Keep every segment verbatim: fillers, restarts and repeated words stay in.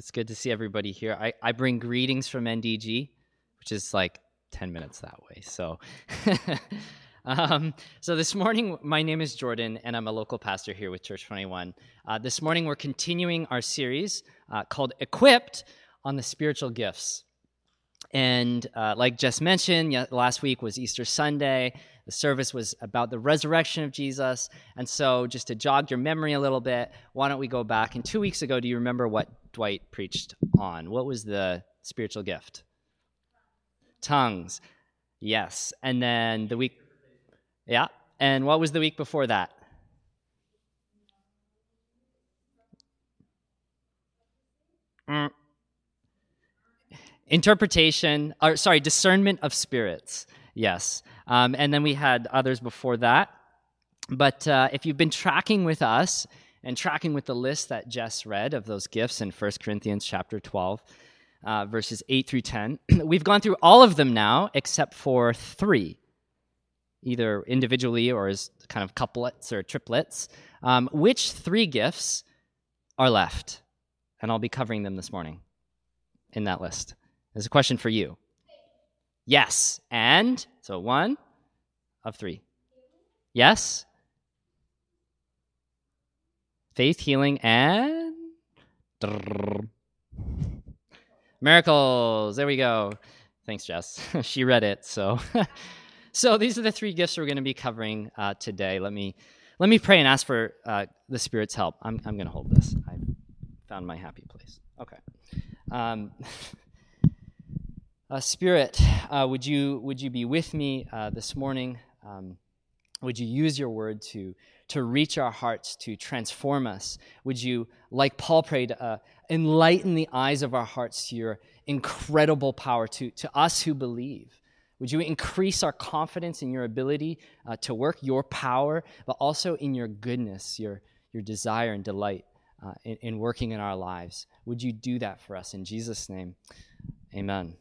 It's good to see everybody here. I, I bring greetings from N D G, which is like ten minutes that way. So um, so this morning, my name is Jordan, and I'm a local pastor here with Church twenty-one. Uh, this morning, we're continuing our series uh, called Equipped on the Spiritual Gifts. And uh, like Jess mentioned, last week was Easter Sunday. The service was about the resurrection of Jesus. And so just to jog your memory a little bit, why don't we go back? And two weeks ago, do you remember what Dwight preached on? What was the spiritual gift? Tongues. Yes. And then the week... Yeah. And what was the week before that? Mm. Interpretation, or sorry, discernment of spirits, yes. Um, and then we had others before that. But uh, if you've been tracking with us and tracking with the list that Jess read of those gifts in First Corinthians chapter twelve, uh, verses eight through ten, we've gone through all of them now except for three, either individually or as kind of couplets or triplets. Um, which three gifts are left? And I'll be covering them this morning in that list. There's a question for you. Yes. And so one of three. Yes. Faith, healing, and miracles. There we go. Thanks, Jess. She read it. So so these are the three gifts we're going to be covering uh, today. Let me let me pray and ask for uh, the Spirit's help. I'm, I'm going to hold this. I found my happy place. Okay. Um Uh, Spirit, uh, would you would you be with me uh, this morning? Um, would you use your word to to reach our hearts, to transform us? Would you, like Paul prayed, uh, enlighten the eyes of our hearts to your incredible power, to, to us who believe? Would you increase our confidence in your ability uh, to work, your power, but also in your goodness, your, your desire and delight uh, in, in working in our lives? Would you do that for us? In Jesus' name, amen.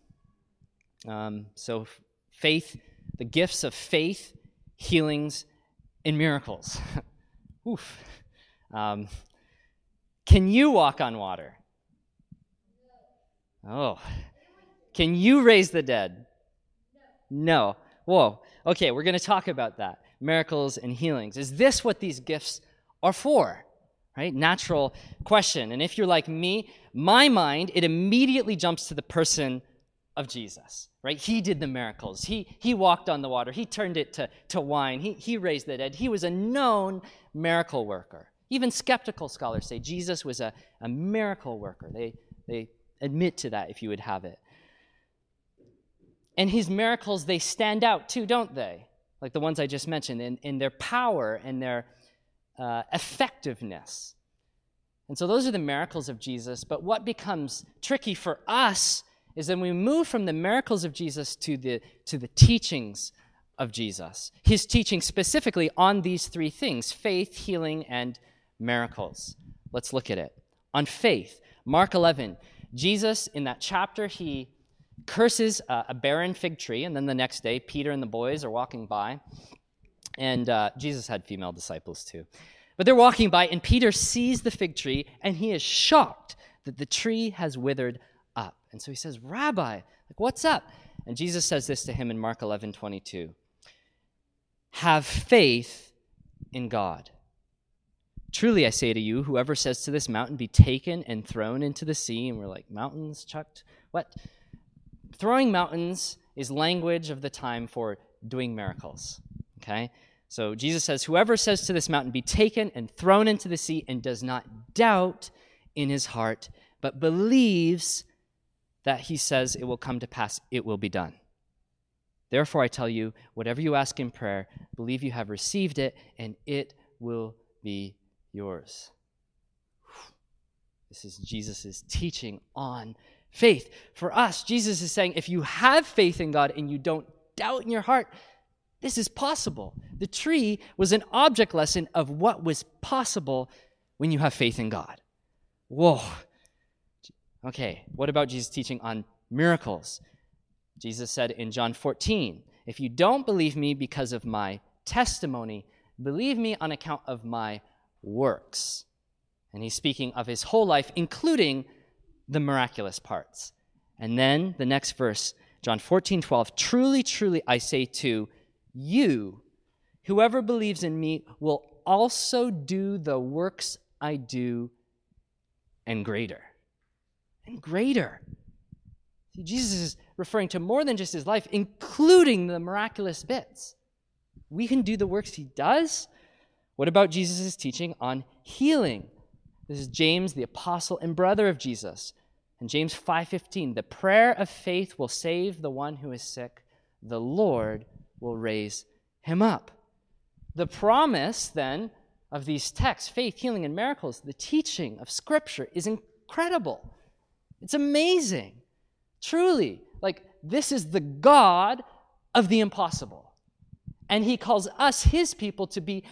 Um, so faith, the gifts of faith, healings, and miracles. Oof. Um, can you walk on water? Oh. Can you raise the dead? No. Whoa. Okay, we're going to talk about that. Miracles and healings. Is this what these gifts are for? Right? Natural question. And if you're like me, my mind, it immediately jumps to the person of Jesus, right? He did the miracles. He he walked on the water. He turned it to, to wine. He, he raised the dead. He was a known miracle worker. Even skeptical scholars say Jesus was a, a miracle worker. They, they admit to that if you would have it. And his miracles, they stand out too, don't they? Like the ones I just mentioned, in, in their power and their uh, effectiveness. And so those are the miracles of Jesus. But what becomes tricky for us is then we move from the miracles of Jesus to the to the teachings of Jesus. His teaching specifically on these three things: faith, healing, and miracles. Let's look at it. On faith, Mark eleven, Jesus, in that chapter, he curses uh, a barren fig tree, and then the next day, Peter and the boys are walking by, and uh, Jesus had female disciples too. But they're walking by, and Peter sees the fig tree, and he is shocked that the tree has withered. And so he says, Rabbi, like, what's up? And Jesus says this to him in Mark eleven twenty-two. Have faith in God. Truly, I say to you, whoever says to this mountain, be taken and thrown into the sea. And we're like, mountains, chucked? What? Throwing mountains is language of the time for doing miracles, okay? So Jesus says, whoever says to this mountain, be taken and thrown into the sea, and does not doubt in his heart, but believes that he says it will come to pass, it will be done. Therefore, I tell you, whatever you ask in prayer, believe you have received it, and it will be yours. This is Jesus' teaching on faith. For us, Jesus is saying, if you have faith in God and you don't doubt in your heart, this is possible. The tree was an object lesson of what was possible when you have faith in God. Whoa. Okay, what about Jesus' teaching on miracles? Jesus said in John fourteen, if you don't believe me because of my testimony, believe me on account of my works. And he's speaking of his whole life, including the miraculous parts. And then the next verse, John fourteen twelve, truly, truly, I say to you, whoever believes in me will also do the works I do and greater. And greater. See, Jesus is referring to more than just his life, including the miraculous bits. We can do the works he does. What about Jesus' teaching on healing? This is James, the apostle and brother of Jesus. And James five fifteen, the prayer of faith will save the one who is sick. The Lord will raise him up. The promise, then, of these texts, faith, healing, and miracles, the teaching of Scripture is incredible. It's amazing. Truly, like, this is the God of the impossible. And he calls us, his people, to be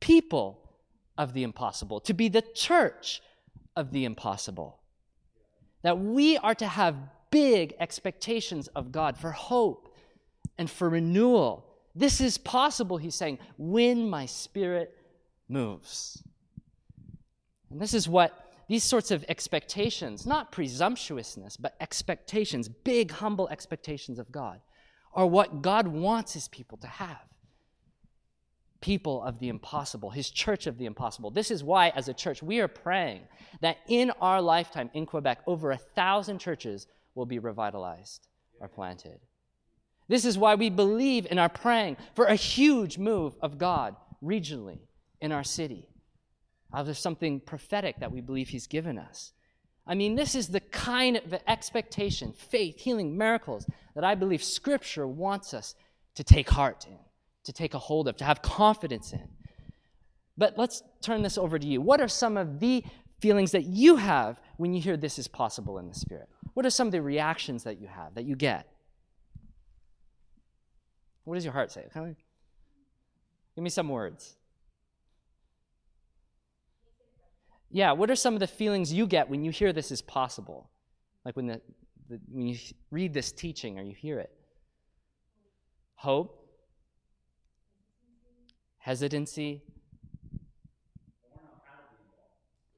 people of the impossible, to be the church of the impossible. That we are to have big expectations of God for hope and for renewal. This is possible, he's saying, when my spirit moves. And this is what these sorts of expectations, not presumptuousness, but expectations, big, humble expectations of God, are what God wants his people to have. People of the impossible, his church of the impossible. This is why, as a church, we are praying that in our lifetime in Quebec, over a thousand churches will be revitalized or planted. This is why we believe and are praying for a huge move of God regionally in our city. Oh, there's something prophetic that we believe he's given us. I mean, this is the kind of expectation, faith, healing, miracles, that I believe Scripture wants us to take heart in, to take a hold of, to have confidence in. But let's turn this over to you. What are some of the feelings that you have when you hear this is possible in the Spirit? What are some of the reactions that you have, that you get? What does your heart say? Give me some words. Yeah, what are some of the feelings you get when you hear this is possible? Like when the, the when you read this teaching or you hear it. Hope. Hesitancy.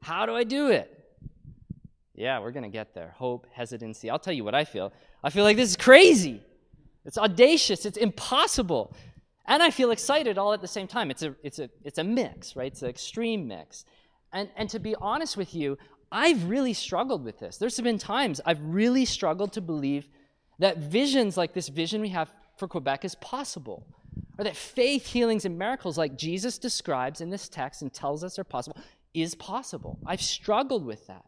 How do I do it? Yeah, we're going to get there. Hope, hesitancy. I'll tell you what I feel. I feel like this is crazy. It's audacious, it's impossible. And I feel excited all at the same time. It's a it's a it's a mix, right? It's an extreme mix. And and to be honest with you, I've really struggled with this. There's been times I've really struggled to believe that visions like this vision we have for Quebec is possible. Or that faith, healings, and miracles like Jesus describes in this text and tells us are possible is possible. I've struggled with that.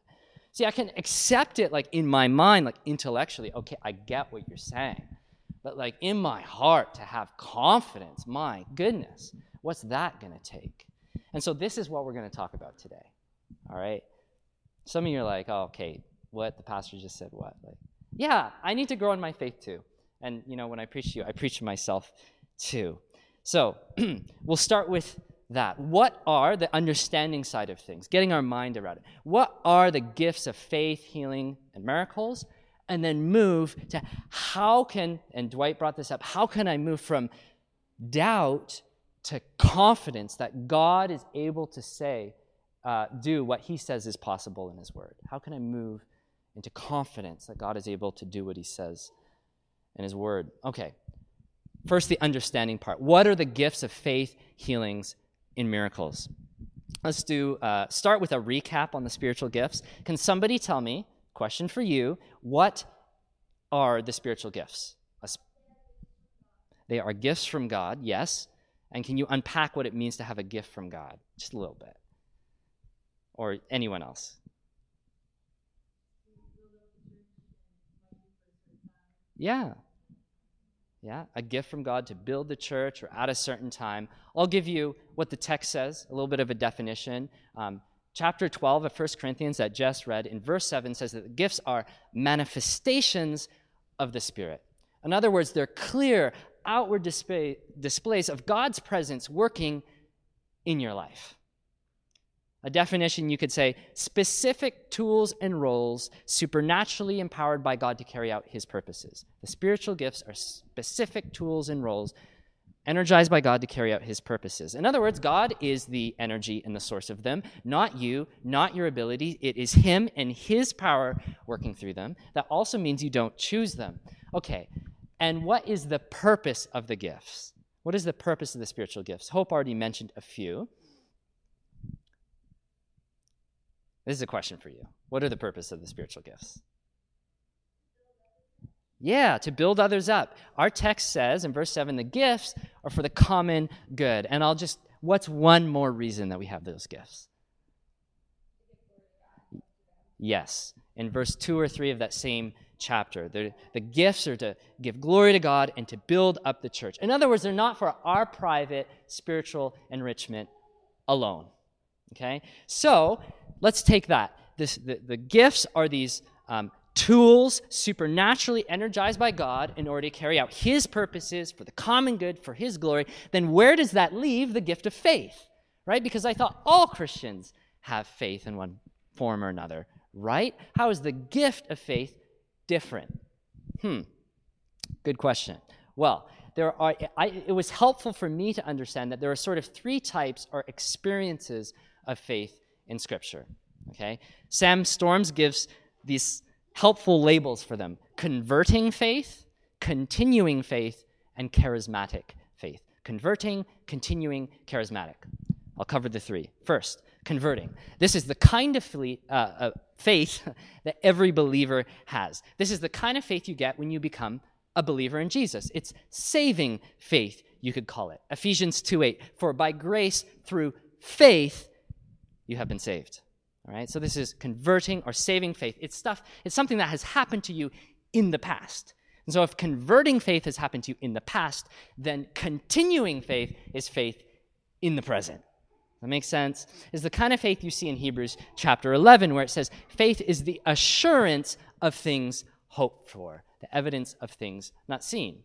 See, I can accept it like in my mind, like intellectually, okay, I get what you're saying. But like in my heart, to have confidence, my goodness, what's that going to take? And so this is what we're going to talk about today, all right? Some of you are like, oh, okay, what? The pastor just said what? Like, yeah, I need to grow in my faith too. And, you know, when I preach to you, I preach to myself too. So we'll start with that. What are the understanding side of things, getting our mind around it? What are the gifts of faith, healing, and miracles? And then move to how can, and Dwight brought this up, how can I move from doubt to confidence that God is able to say, uh, do what he says is possible in his word? How can I move into confidence that God is able to do what he says in his word? Okay, first the understanding part. What are the gifts of faith, healings, and miracles? Let's do, uh, start with a recap on the spiritual gifts. Can somebody tell me, question for you, what are the spiritual gifts? They are gifts from God, yes. And can you unpack what it means to have a gift from God? Just a little bit. Or anyone else? Yeah. Yeah, a gift from God to build the church or at a certain time. I'll give you what the text says, a little bit of a definition. Um, Chapter twelve of First Corinthians that Jess read in verse seven says that the gifts are manifestations of the Spirit. In other words, they're clear, outward display, displays of God's presence working in your life. A definition you could say, specific tools and roles supernaturally empowered by God to carry out his purposes. The spiritual gifts are specific tools and roles energized by God to carry out his purposes. In other words, God is the energy and the source of them, not you, not your ability. It is him and his power working through them. That also means you don't choose them. Okay, and what is the purpose of the gifts? What is the purpose of the spiritual gifts? Hope already mentioned a few. This is a question for you. What are the purpose of the spiritual gifts? Yeah, to build others up. Our text says in verse seven, the gifts are for the common good. And I'll just, what's one more reason that we have those gifts? Yes, in verse two or three of that same chapter, the, the gifts are to give glory to God and to build up the church. In other words, they're not for our private spiritual enrichment alone, okay? So let's take that. This, the, the gifts are these um, tools supernaturally energized by God in order to carry out his purposes for the common good, for his glory. Then where does that leave the gift of faith, right? Because I thought all Christians have faith in one form or another, right? How is the gift of faith different? Hmm, good question. Well, there are. I, it was helpful for me to understand that there are sort of three types or experiences of faith in Scripture, okay? Sam Storms gives these helpful labels for them: converting faith, continuing faith, and charismatic faith. Converting, continuing, charismatic. I'll cover the three. First, converting. This is the kind of fle- uh, uh, faith that every believer has. This is the kind of faith you get when you become a believer in Jesus. It's saving faith, you could call it. Ephesians two eight, for by grace through faith you have been saved. All right, so this is converting or saving faith. It's stuff, it's something that has happened to you in the past. And so if converting faith has happened to you in the past, then continuing faith is faith in the present. That makes sense? It's the kind of faith you see in Hebrews chapter eleven, where it says, faith is the assurance of things hoped for, the evidence of things not seen.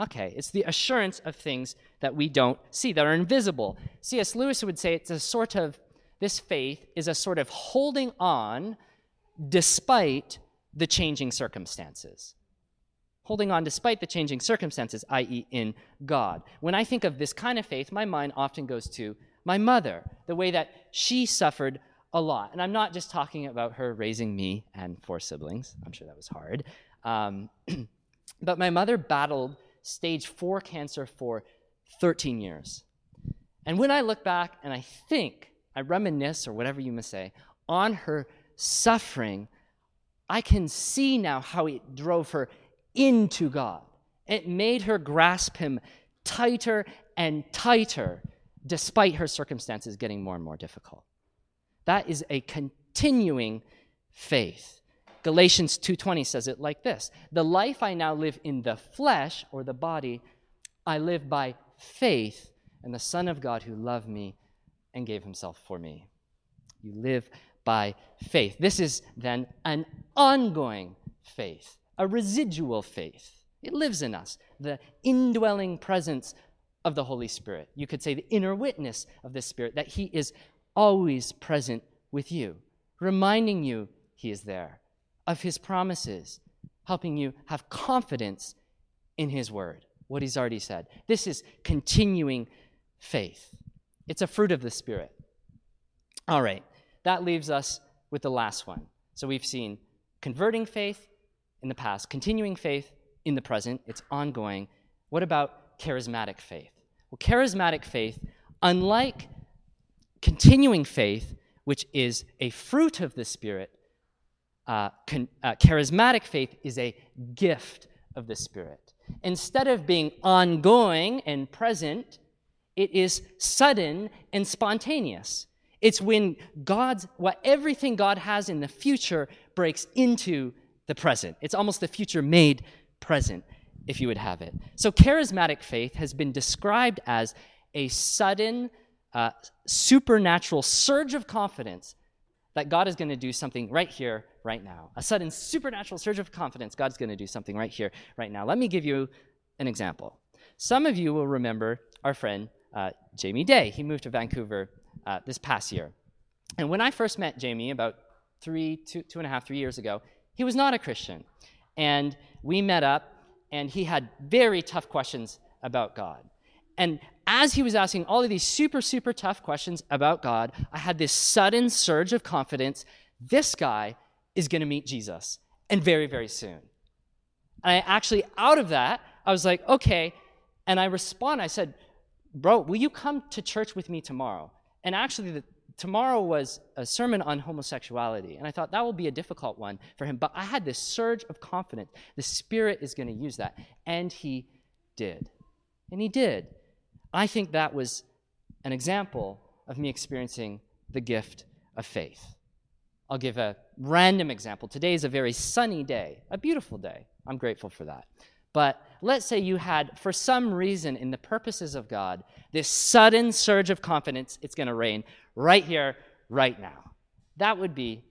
Okay, it's the assurance of things that we don't see, that are invisible. C S Lewis would say it's a sort of This faith is a sort of holding on despite the changing circumstances. Holding on despite the changing circumstances, that is in God. When I think of this kind of faith, my mind often goes to my mother, the way that she suffered a lot. And I'm not just talking about her raising me and four siblings. I'm sure that was hard. Um, but my mother battled stage four cancer for thirteen years. And when I look back and I think, I reminisce, or whatever you must say, on her suffering, I can see now how it drove her into God. It made her grasp him tighter and tighter, despite her circumstances getting more and more difficult. That is a continuing faith. Galatians two twenty says it like this: the life I now live in the flesh, or the body, I live by faith in the Son of God who loved me and gave himself for me. You live by faith. This is then an ongoing faith, a residual faith. It lives in us, the indwelling presence of the Holy Spirit. You could say the inner witness of the Spirit, that he is always present with you, reminding you he is there, of his promises, helping you have confidence in his word, what he's already said. This is continuing faith. It's a fruit of the Spirit. All right, that leaves us with the last one. So we've seen converting faith in the past, continuing faith in the present. It's ongoing. What about charismatic faith? Well, charismatic faith, unlike continuing faith, which is a fruit of the Spirit, uh, con- uh, charismatic faith is a gift of the Spirit. Instead of being ongoing and present, it is sudden and spontaneous. It's when God's, what everything God has in the future breaks into the present. It's almost the future made present, if you would have it. So charismatic faith has been described as a sudden, uh, supernatural surge of confidence that God is going to do something right here, right now. A sudden supernatural surge of confidence God's going to do something right here, right now. Let me give you an example. Some of you will remember our friend, Uh, Jamie Day. He moved to Vancouver uh, this past year. And when I first met Jamie about three, two, two and a half, three years ago, he was not a Christian. And we met up, and he had very tough questions about God. And as he was asking all of these super, super tough questions about God, I had this sudden surge of confidence. This guy is going to meet Jesus, and very, very soon. And I actually, out of that, I was like, okay. And I respond, I said, bro, will you come to church with me tomorrow? And actually, the, tomorrow was a sermon on homosexuality. And I thought that will be a difficult one for him. But I had this surge of confidence. The Spirit is going to use that. And he did. And he did. I think that was an example of me experiencing the gift of faith. I'll give a random example. Today is a very sunny day, a beautiful day. I'm grateful for that. But let's say you had, for some reason, in the purposes of God, this sudden surge of confidence, it's going to rain right here, right now. That would be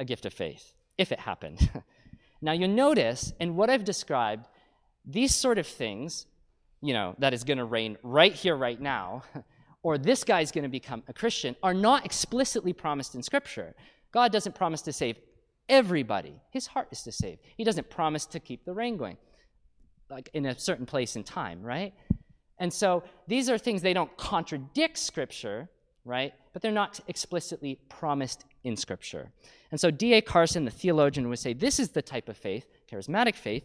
a gift of faith, if it happened. Now, you'll notice in what I've described, these sort of things, you know, that is going to rain right here, right now, or this guy's going to become a Christian, are not explicitly promised in Scripture. God doesn't promise to save everybody. His heart is to save. He doesn't promise to keep the rain going, like in a certain place and time, right? And so these are things, they don't contradict Scripture, right? But they're not explicitly promised in Scripture. And so D A Carson, the theologian, would say this is the type of faith, charismatic faith,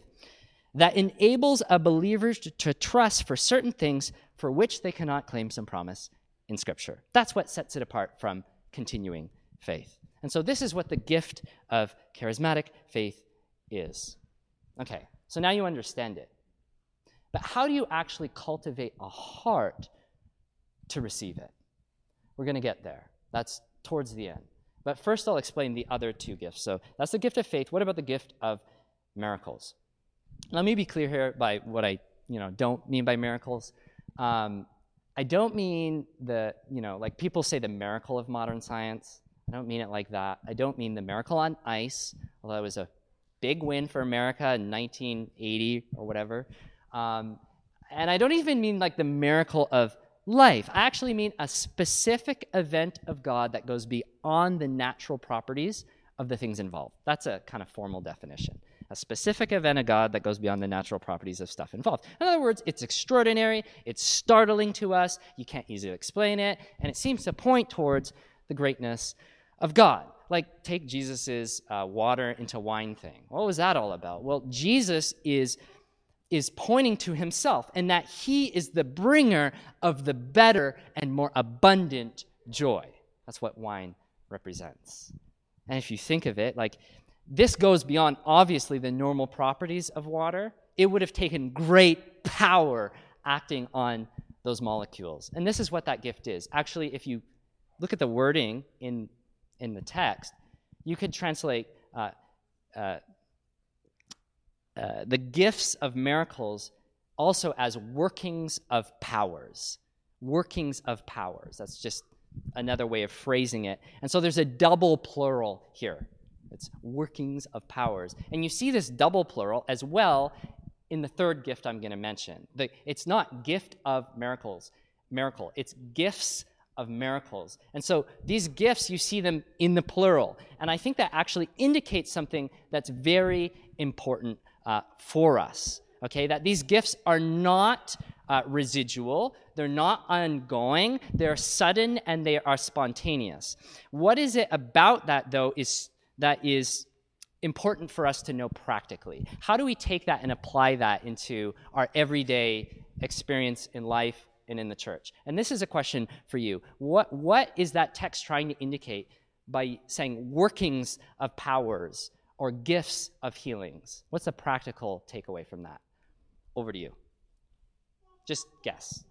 that enables a believer to, to trust for certain things for which they cannot claim some promise in Scripture. That's what sets it apart from continuing faith. And so this is what the gift of charismatic faith is. Okay, so now you understand it. But how do you actually cultivate a heart to receive it? We're going to get there. That's towards the end. But first I'll explain the other two gifts. So that's the gift of faith. What about the gift of miracles? Let me be clear here by what I, you know, don't mean by miracles. Um, I don't mean the, you know, like people say the miracle of modern science. I don't mean it like that. I don't mean the miracle on ice, although it was a big win for America in nineteen eighty or whatever. Um, and I don't even mean like the miracle of life. I actually mean a specific event of God that goes beyond the natural properties of the things involved. That's a kind of formal definition. A specific event of God that goes beyond the natural properties of stuff involved. In other words, it's extraordinary, it's startling to us, you can't easily explain it, and it seems to point towards the greatness of God. Like, take Jesus's uh, water into wine thing. What was that all about? Well, Jesus is, is pointing to himself, and that he is the bringer of the better and more abundant joy. That's what wine represents. And if you think of it, like, this goes beyond, obviously, the normal properties of water. It would have taken great power acting on those molecules. And this is what that gift is. Actually, if you look at the wording in in the text, you could translate uh, uh, uh, the gifts of miracles also as workings of powers. Workings of powers. That's just another way of phrasing it. And so there's a double plural here. It's workings of powers. And you see this double plural as well in the third gift I'm going to mention. The, it's not gift of miracles, miracle. It's gifts of miracles. And so these gifts, you see them in the plural. And I think that actually indicates something that's very important uh, for us, okay? That these gifts are not uh, residual. They're not ongoing. They're sudden and they are spontaneous. What is it about that, though, is that is important for us to know practically? How do we take that and apply that into our everyday experience in life and in the church? And this is a question for you. What, what is that text trying to indicate by saying workings of powers or gifts of healings? What's the practical takeaway from that? Over to you. Just guess.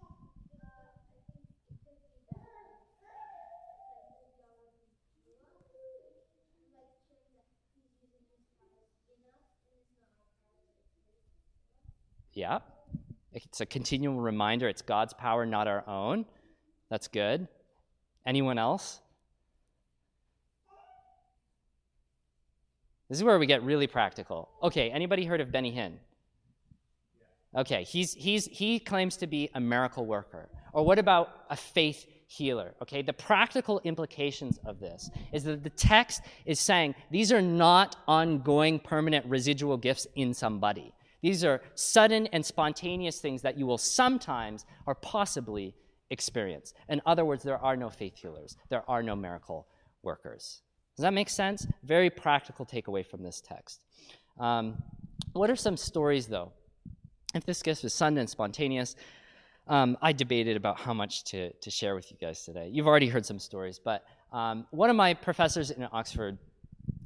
Yeah. It's a continual reminder. It's God's power, not our own. That's good. Anyone else? This is where we get really practical. Okay, anybody heard of Benny Hinn? Okay, he's, he's, he claims to be a miracle worker. Or what about a faith healer? Okay, the practical implications of this is that the text is saying these are not ongoing, permanent, residual gifts in somebody. These are sudden and spontaneous things that you will sometimes or possibly experience. In other words, there are no faith healers. There are no miracle workers. Does that make sense? Very practical takeaway from this text. Um, what are some stories, though? If this gift was sudden and spontaneous, um, I debated about how much to, to share with you guys today. You've already heard some stories, but um, one of my professors in Oxford,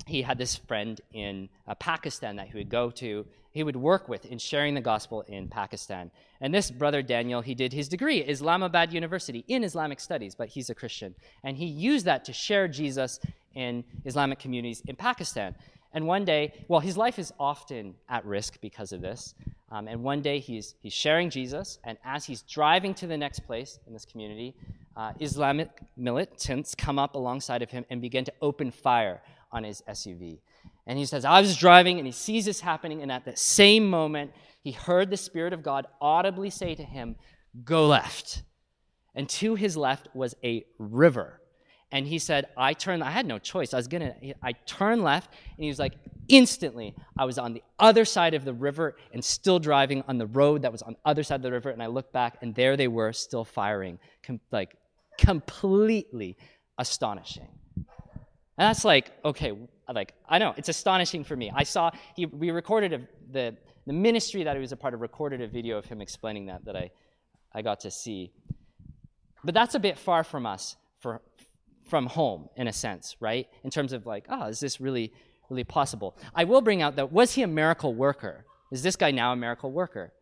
he had this friend in uh, Pakistan that he would go to, he would work with in sharing the gospel in Pakistan. And this brother, Daniel, he did his degree at Islamabad University in Islamic studies, but he's a Christian. And he used that to share Jesus in Islamic communities in Pakistan. And one day, well, his life is often at risk because of this. Um, and one day he's, he's sharing Jesus, and as he's driving to the next place in this community, uh, Islamic militants come up alongside of him and begin to open fire on his S U V. And he says, I was driving, and he sees this happening, and at that same moment, he heard the Spirit of God audibly say to him, go left. And to his left was a river. And he said, I turned, I had no choice. I was gonna, I turned left, and he was like, instantly, I was on the other side of the river and still driving on the road that was on the other side of the river, and I looked back, and there they were, still firing, com- like completely astonishing. And that's like, okay, like, I know, it's astonishing for me. I saw, he, we recorded a, the, the ministry that he was a part of, recorded a video of him explaining that, that I, I got to see. But that's a bit far from us, for from home, in a sense, right? In terms of like, oh, is this really, really possible? I will bring out that, was he a miracle worker? Is this guy now a miracle worker?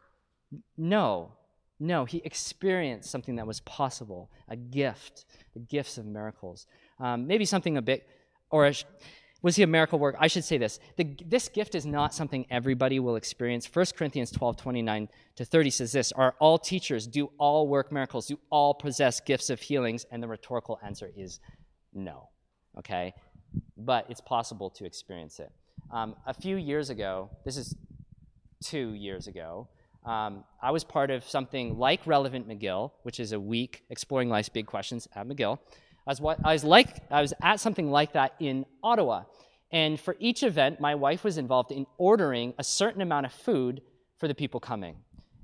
No, no, he experienced something that was possible, a gift, the gifts of miracles. Um, maybe something a bit, or a, was he a miracle worker? I should say this, the, this gift is not something everybody will experience. First Corinthians twelve, twenty-nine to thirty says this, are all teachers, do all work miracles, do all possess gifts of healings? And the rhetorical answer is no, okay? But it's possible to experience it. Um, a few years ago, this is two years ago, um, I was part of something like Relevant McGill, which is a week exploring life's big questions at McGill. I was, I was like, I was at something like that in Ottawa. And for each event, my wife was involved in ordering a certain amount of food for the people coming.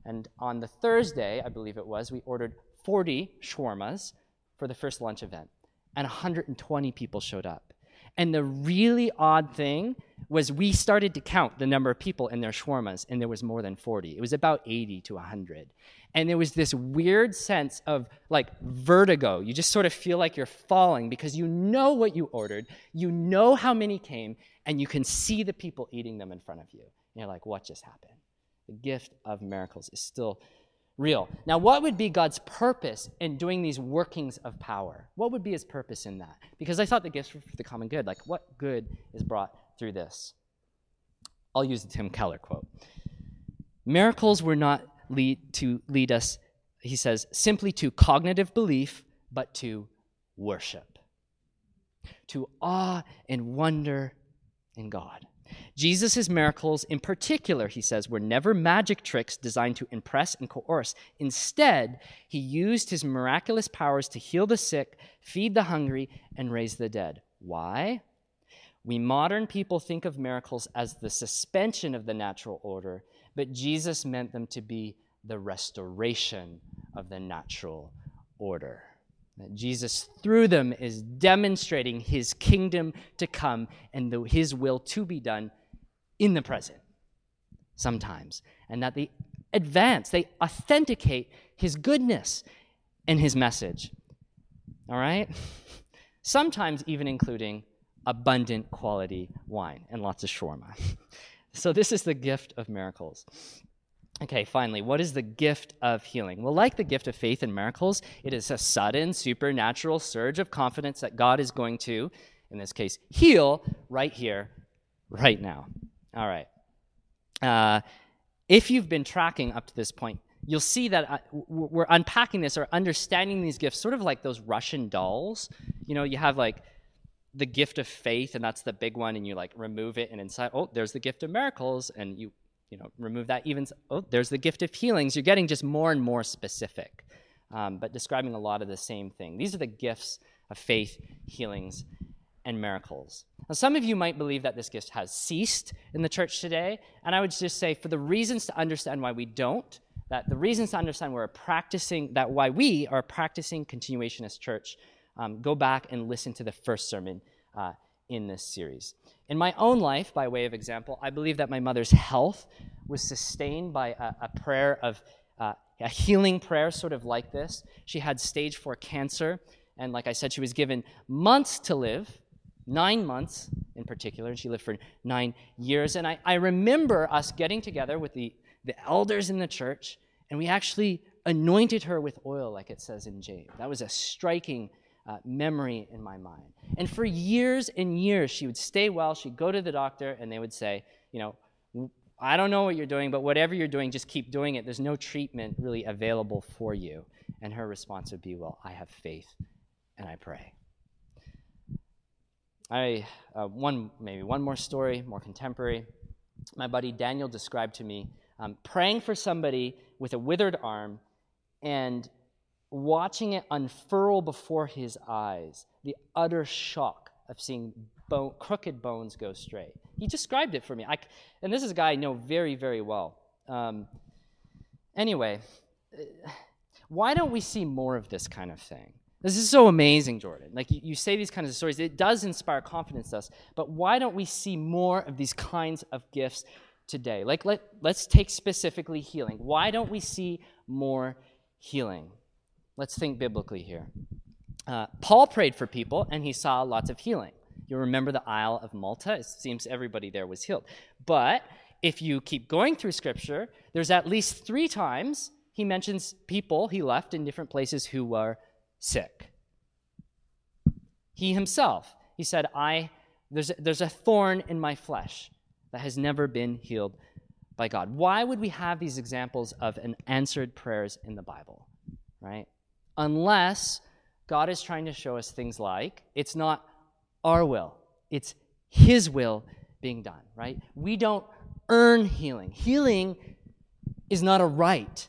And on the Thursday, I believe it was, we ordered forty shawarmas for the first lunch event. And one hundred twenty people showed up. And the really odd thing was we started to count the number of people in their shawarmas, and there was more than forty. It was about eighty to one hundred. And there was this weird sense of, like, vertigo. You just sort of feel like you're falling because you know what you ordered, you know how many came, and you can see the people eating them in front of you. And you're like, what just happened? The gift of miracles is still real. Now, what would be God's purpose in doing these workings of power? What would be his purpose in that? Because I thought the gifts were for the common good. Like, what good is brought through this? I'll use the Tim Keller quote. Miracles were not lead to lead us, he says, simply to cognitive belief, but to worship, to awe and wonder in God. Jesus' miracles in particular, he says, were never magic tricks designed to impress and coerce. Instead, he used his miraculous powers to heal the sick, feed the hungry, and raise the dead. Why? We modern people think of miracles as the suspension of the natural order, but Jesus meant them to be the restoration of the natural order. That Jesus, through them, is demonstrating his kingdom to come and the, his will to be done in the present, sometimes. And that they advance, they authenticate his goodness and his message. All right? Sometimes even including abundant quality wine and lots of shawarma. So this is the gift of miracles. Okay, finally, what is the gift of healing? Well, like the gift of faith and miracles, it is a sudden, supernatural surge of confidence that God is going to, in this case, heal right here, right now. All right. Uh, if you've been tracking up to this point, you'll see that I, we're unpacking this or understanding these gifts sort of like those Russian dolls. You know, you have like the gift of faith, and that's the big one, and you like remove it, and inside, oh, there's the gift of miracles, and you You know, remove that even, oh, there's the gift of healings. You're getting just more and more specific, um, but describing a lot of the same thing. These are the gifts of faith, healings, and miracles. Now, some of you might believe that this gift has ceased in the church today, and I would just say for the reasons to understand why we don't, that the reasons to understand we're practicing, that why we are a practicing continuationist church, um, go back and listen to the first sermon uh, in this series. In my own life, by way of example, I believe that my mother's health was sustained by a, a prayer of, uh, a healing prayer sort of like this. She had stage four cancer, and like I said, she was given months to live, nine months in particular, and she lived for nine years. And I, I remember us getting together with the, the elders in the church, and we actually anointed her with oil, like it says in James. That was a striking uh, memory in my mind. And for years and years, she would stay well, she'd go to the doctor, and they would say, you know, I don't know what you're doing, but whatever you're doing, just keep doing it. There's no treatment really available for you. And her response would be, well, I have faith, and I pray. I, uh, one, maybe one more story, more contemporary. My buddy Daniel described to me um, praying for somebody with a withered arm and watching it unfurl before his eyes, the utter shock of seeing bone, crooked bones go straight. He described it for me. I, and this is a guy I know very, very well. Um, anyway, why don't we see more of this kind of thing? This is so amazing, Jordan. Like, you, you say these kinds of stories. It does inspire confidence in us, but why don't we see more of these kinds of gifts today? Like, let, let's take specifically healing. Why don't we see more healing? Let's think biblically here. Uh, Paul prayed for people, and he saw lots of healing. You'll remember the Isle of Malta. It seems everybody there was healed. But if you keep going through Scripture, there's at least three times he mentions people he left in different places who were sick. He himself, he said, I, there's, there's a thorn in my flesh that has never been healed by God. Why would we have these examples of unanswered prayers in the Bible, right? Unless God is trying to show us things like, it's not our will, it's His will being done, right? We don't earn healing. Healing is not a right.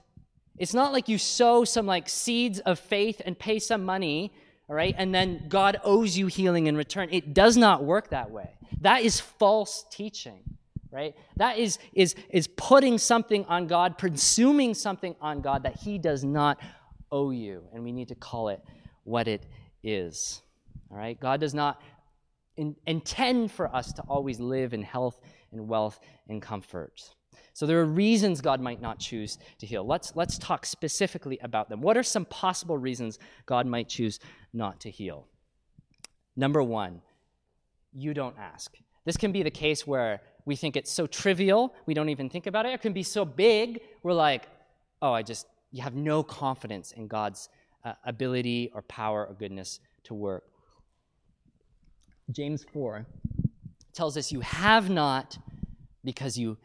It's not like you sow some like seeds of faith and pay some money, all right, and then God owes you healing in return. It does not work that way. That is false teaching, right? That is is is putting something on God, presuming something on God that He does not owe you, and we need to call it what it is, all right? God does not in, intend for us to always live in health and wealth and comfort. So there are reasons God might not choose to heal. Let's, let's talk specifically about them. What are some possible reasons God might choose not to heal? Number one, you don't ask. This can be the case where we think it's so trivial, we don't even think about it. It can be so big, we're like, oh, I just, you have no confidence in God's uh, ability or power or goodness to work. James four tells us you have not because you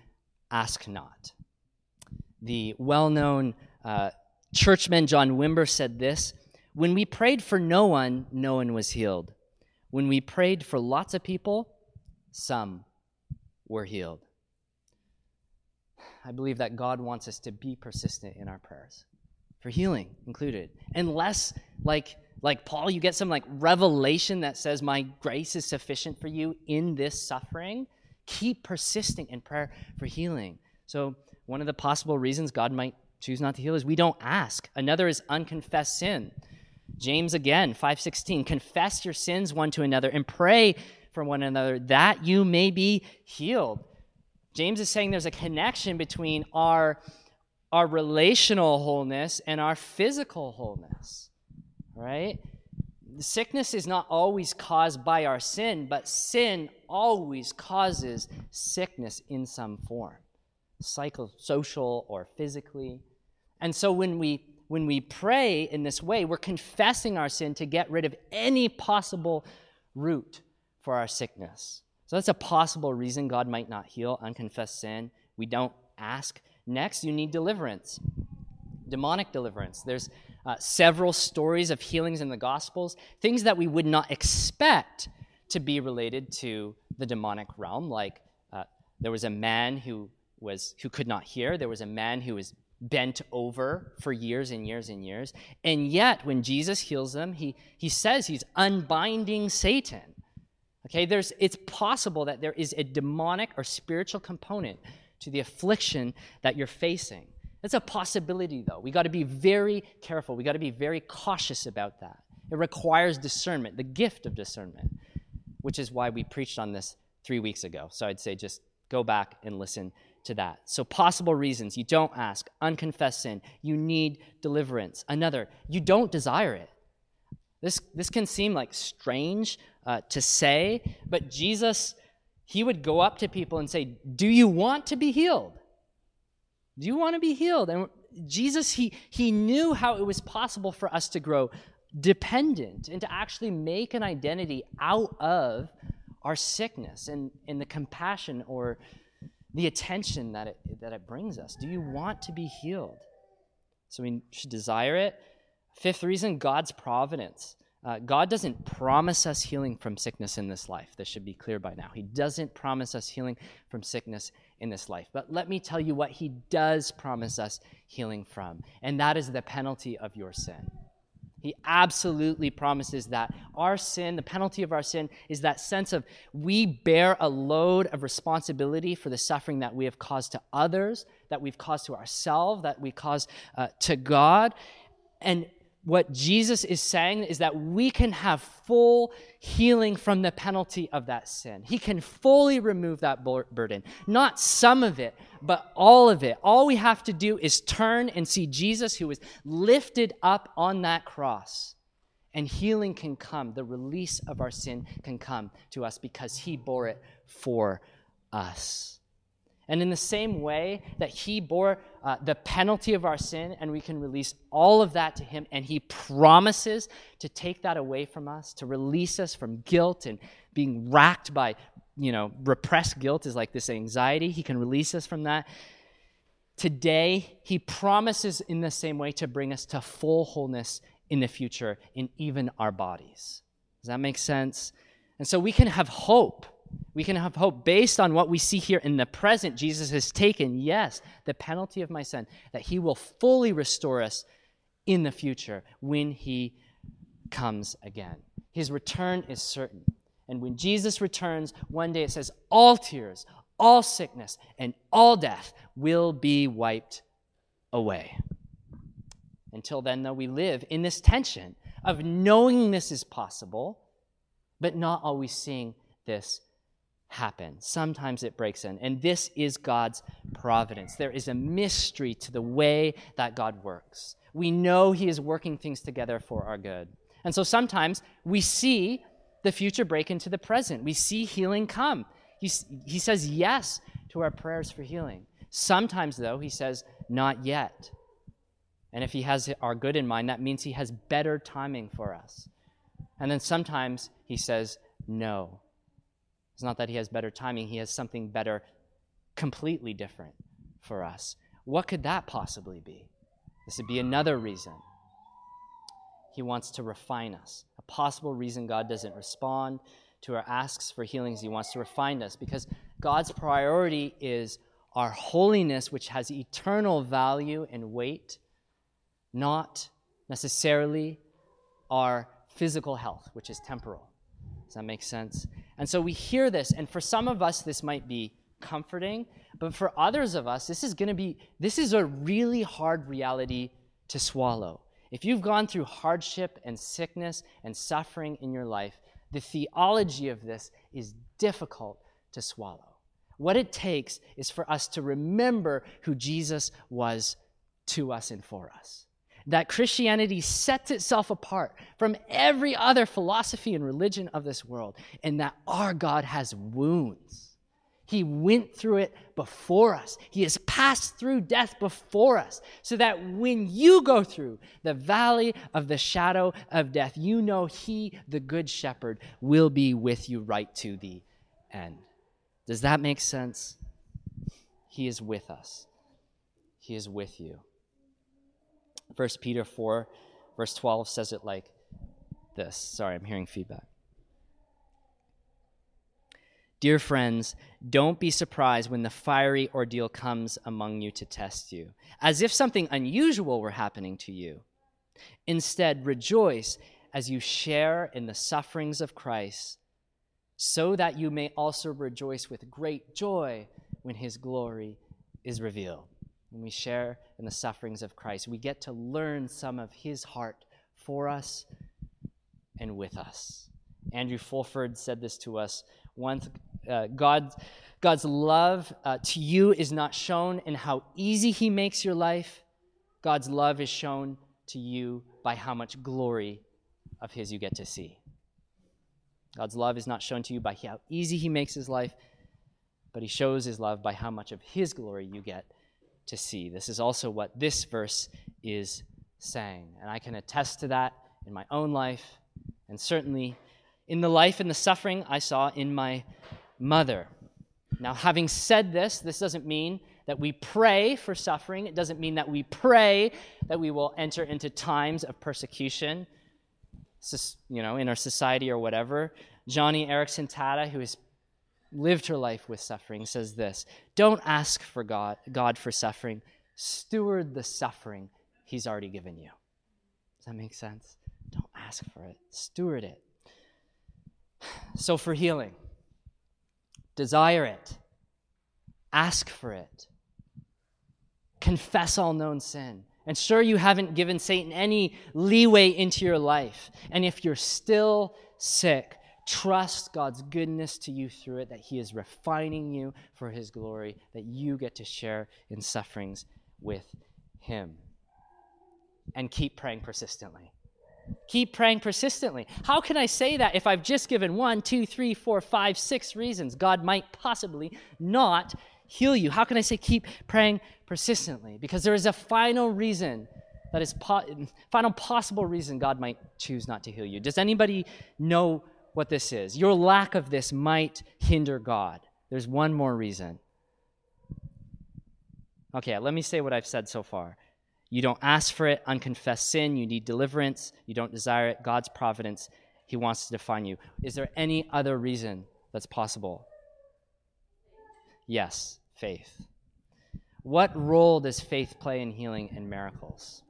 ask not. The well-known uh, churchman John Wimber said this, when we prayed for no one, no one was healed. When we prayed for lots of people, some were healed. I believe that God wants us to be persistent in our prayers, for healing included. Unless, like, like Paul, you get some like revelation that says, my grace is sufficient for you in this suffering. Keep persisting in prayer for healing. So one of the possible reasons God might choose not to heal is we don't ask. Another is unconfessed sin. James again, five sixteen, confess your sins one to another and pray for one another that you may be healed. James is saying there's a connection between our, our relational wholeness and our physical wholeness, right? Sickness is not always caused by our sin, but sin always causes sickness in some form, psychosocial or physically. And so when we when we pray in this way, we're confessing our sin to get rid of any possible root for our sickness. So that's a possible reason God might not heal, unconfessed sin. We don't ask. Next, you need deliverance, demonic deliverance. There's Uh, several stories of healings in the Gospels, things that we would not expect to be related to the demonic realm, like uh, there was a man who was who could not hear, there was a man who was bent over for years and years and years, and yet when Jesus heals them, he, he says he's unbinding Satan, Okay, there's, it's possible that there is a demonic or spiritual component to the affliction that you're facing. That's a possibility, though. We got to be very careful. We got to be very cautious about that. It requires discernment, the gift of discernment, which is why we preached on this three weeks ago. So I'd say just go back and listen to that. So possible reasons: you don't ask, unconfessed sin, you need deliverance. Another, you don't desire it. This, this can seem like strange uh, to say, but Jesus, he would go up to people and say, do you want to be healed? Do you want to be healed? And Jesus, he, he knew how it was possible for us to grow dependent and to actually make an identity out of our sickness and, and the compassion or the attention that it, that it brings us. Do you want to be healed? So we should desire it. Fifth reason, God's providence. Uh, God doesn't promise us healing from sickness in this life. This should be clear by now. He doesn't promise us healing from sickness in this life. But let me tell you what he does promise us healing from, and that is the penalty of your sin. He absolutely promises that our sin, the penalty of our sin, is that sense of we bear a load of responsibility for the suffering that we have caused to others, that we've caused to ourselves, that we caused uh, to God. And what Jesus is saying is that we can have full healing from the penalty of that sin. He can fully remove that burden. Not some of it, but all of it. All we have to do is turn and see Jesus, who was lifted up on that cross. And healing can come. The release of our sin can come to us because he bore it for us. And in the same way that he bore uh, the penalty of our sin, and we can release all of that to him, and he promises to take that away from us, to release us from guilt and being racked by, you know, repressed guilt is like this anxiety. He can release us from that. Today, he promises in the same way to bring us to full wholeness in the future, in even our bodies. Does that make sense? And so we can have hope. We can have hope based on what we see here in the present. Jesus has taken, yes, the penalty of my sin, that he will fully restore us in the future when he comes again. His return is certain. And when Jesus returns, one day it says, all tears, all sickness, and all death will be wiped away. Until then, though, we live in this tension of knowing this is possible, but not always seeing this happen. Sometimes it breaks in, and this is God's providence. There is a mystery to the way that God works. We know he is working things together for our good. And so sometimes we see the future break into the present. We see healing come. He, he says yes to our prayers for healing. Sometimes, though, he says not yet. And if he has our good in mind, that means he has better timing for us. And then sometimes he says no. It's not that he has better timing. He has something better, completely different for us. What could that possibly be? This would be another reason. He wants to refine us. A possible reason God doesn't respond to our asks for healings, he wants to refine us because God's priority is our holiness, which has eternal value and weight, not necessarily our physical health, which is temporal. Does that make sense? And so we hear this, and for some of us, this might be comforting, but for others of us, this is going to be, this is a really hard reality to swallow. If you've gone through hardship and sickness and suffering in your life, the theology of this is difficult to swallow. What it takes is for us to remember who Jesus was to us and for us. That Christianity sets itself apart from every other philosophy and religion of this world, and that our God has wounds. He went through it before us. He has passed through death before us, so that when you go through the valley of the shadow of death, you know he, the good shepherd, will be with you right to the end. Does that make sense? He is with us. He is with you. First Peter four, verse twelve says it like this. Sorry, I'm hearing feedback. Dear friends, don't be surprised when the fiery ordeal comes among you to test you, as if something unusual were happening to you. Instead, rejoice as you share in the sufferings of Christ, so that you may also rejoice with great joy when his glory is revealed. When we share in the sufferings of Christ, we get to learn some of his heart for us and with us. Andrew Fulford said this to us once, uh, God, God's love uh, to you is not shown in how easy he makes your life. God's love is shown to you by how much glory of his you get to see. God's love is not shown to you by how easy he makes his life, but he shows his love by how much of his glory you get to see. This is also what this verse is saying. And I can attest to that in my own life, and certainly in the life and the suffering I saw in my mother. Now, having said this, this doesn't mean that we pray for suffering. It doesn't mean that we pray that we will enter into times of persecution, you know, in our society or whatever. Johnny Erickson-Tada, who has lived her life with suffering, says this: don't ask for God, God for suffering. Steward the suffering he's already given you. Does that make sense? Don't ask for it. Steward it. So for healing, desire it. Ask for it. Confess all known sin. And sure, you haven't given Satan any leeway into your life. And if you're still sick, trust God's goodness to you through it, that he is refining you for his glory, that you get to share in sufferings with him. And keep praying persistently. Keep praying persistently. How can I say that if I've just given one, two, three, four, five, six reasons God might possibly not heal you? How can I say keep praying persistently? Because there is a final reason that is po- final possible reason God might choose not to heal you. Does anybody know what this is? Your lack of this might hinder God. There's one more reason. Okay, let me say what I've said so far. You don't ask for it, unconfessed sin. You need deliverance. You don't desire it. God's providence. He wants to define you. Is there any other reason that's possible? Yes, faith. What role does faith play in healing and miracles?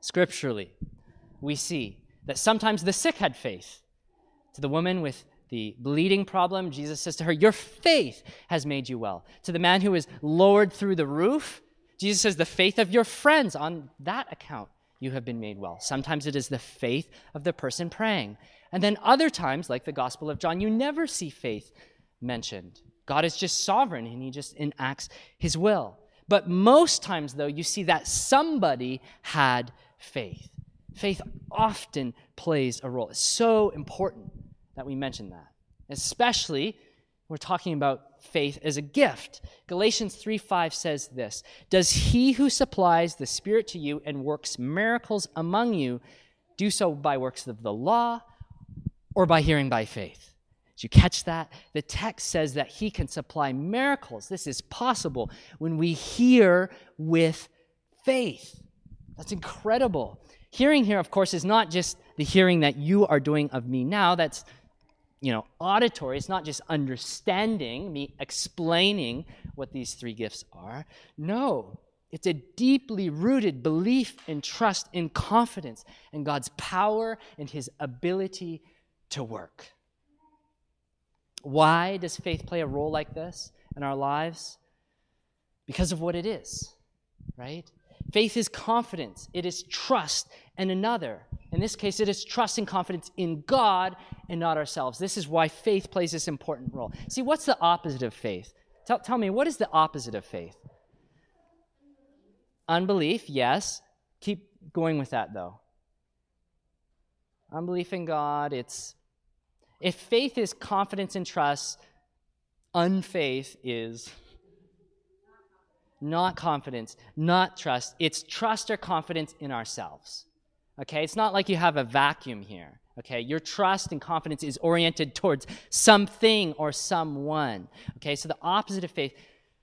Scripturally, we see that sometimes the sick had faith. To the woman with the bleeding problem, Jesus says to her, your faith has made you well. To the man who is lowered through the roof, Jesus says, the faith of your friends, on that account, you have been made well. Sometimes it is the faith of the person praying. And then other times, like the Gospel of John, you never see faith mentioned. God is just sovereign, and he just enacts his will. But most times, though, you see that somebody had faith. Faith often plays a role. It's so important that we mention that, especially we're talking about faith as a gift. Galatians three five says this: does he who supplies the Spirit to you and works miracles among you do so by works of the law or by hearing by faith? Did you catch that? The text says that he can supply miracles. This is possible when we hear with faith. That's incredible. Hearing here, of course, is not just the hearing that you are doing of me now. That's you know, auditory. It's not just understanding, me explaining what these three gifts are. No, it's a deeply rooted belief and trust and confidence in God's power and his ability to work. Why does faith play a role like this in our lives? Because of what it is, right? Faith is confidence. It is trust in another. In this case, it is trust and confidence in God and not ourselves. This is why faith plays this important role. See, what's the opposite of faith? Tell, tell me, what is the opposite of faith? Unbelief, yes. Keep going with that, though. Unbelief in God, it's... If faith is confidence and trust, unfaith is... not confidence, not trust. It's trust or confidence in ourselves, okay? It's not like you have a vacuum here, okay? Your trust and confidence is oriented towards something or someone, okay? So the opposite of faith,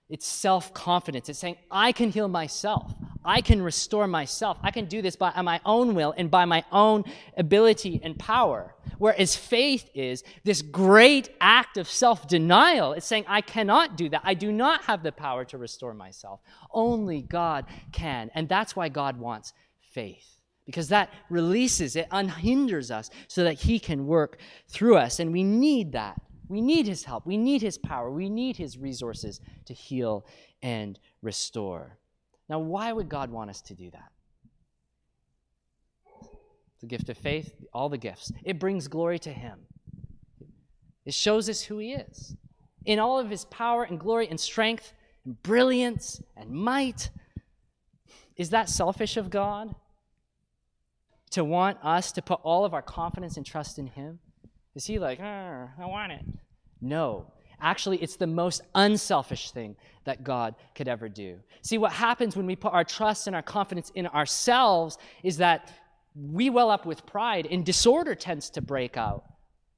it's self-confidence. It's saying, I can heal myself. I can restore myself. I can do this by my own will and by my own ability and power. Whereas faith is this great act of self-denial. It's saying, I cannot do that. I do not have the power to restore myself. Only God can. And that's why God wants faith, because that releases, it unhinders us so that he can work through us. And we need that. We need his help. We need his power. We need his resources to heal and restore. Now, why would God want us to do that? The gift of faith, all the gifts. It brings glory to him. It shows us who he is. In all of his power and glory and strength and brilliance and might. Is that selfish of God? To want us to put all of our confidence and trust in him? Is he like, I want it? No. Actually, it's the most unselfish thing that God could ever do. See, what happens when we put our trust and our confidence in ourselves is that we well up with pride, and disorder tends to break out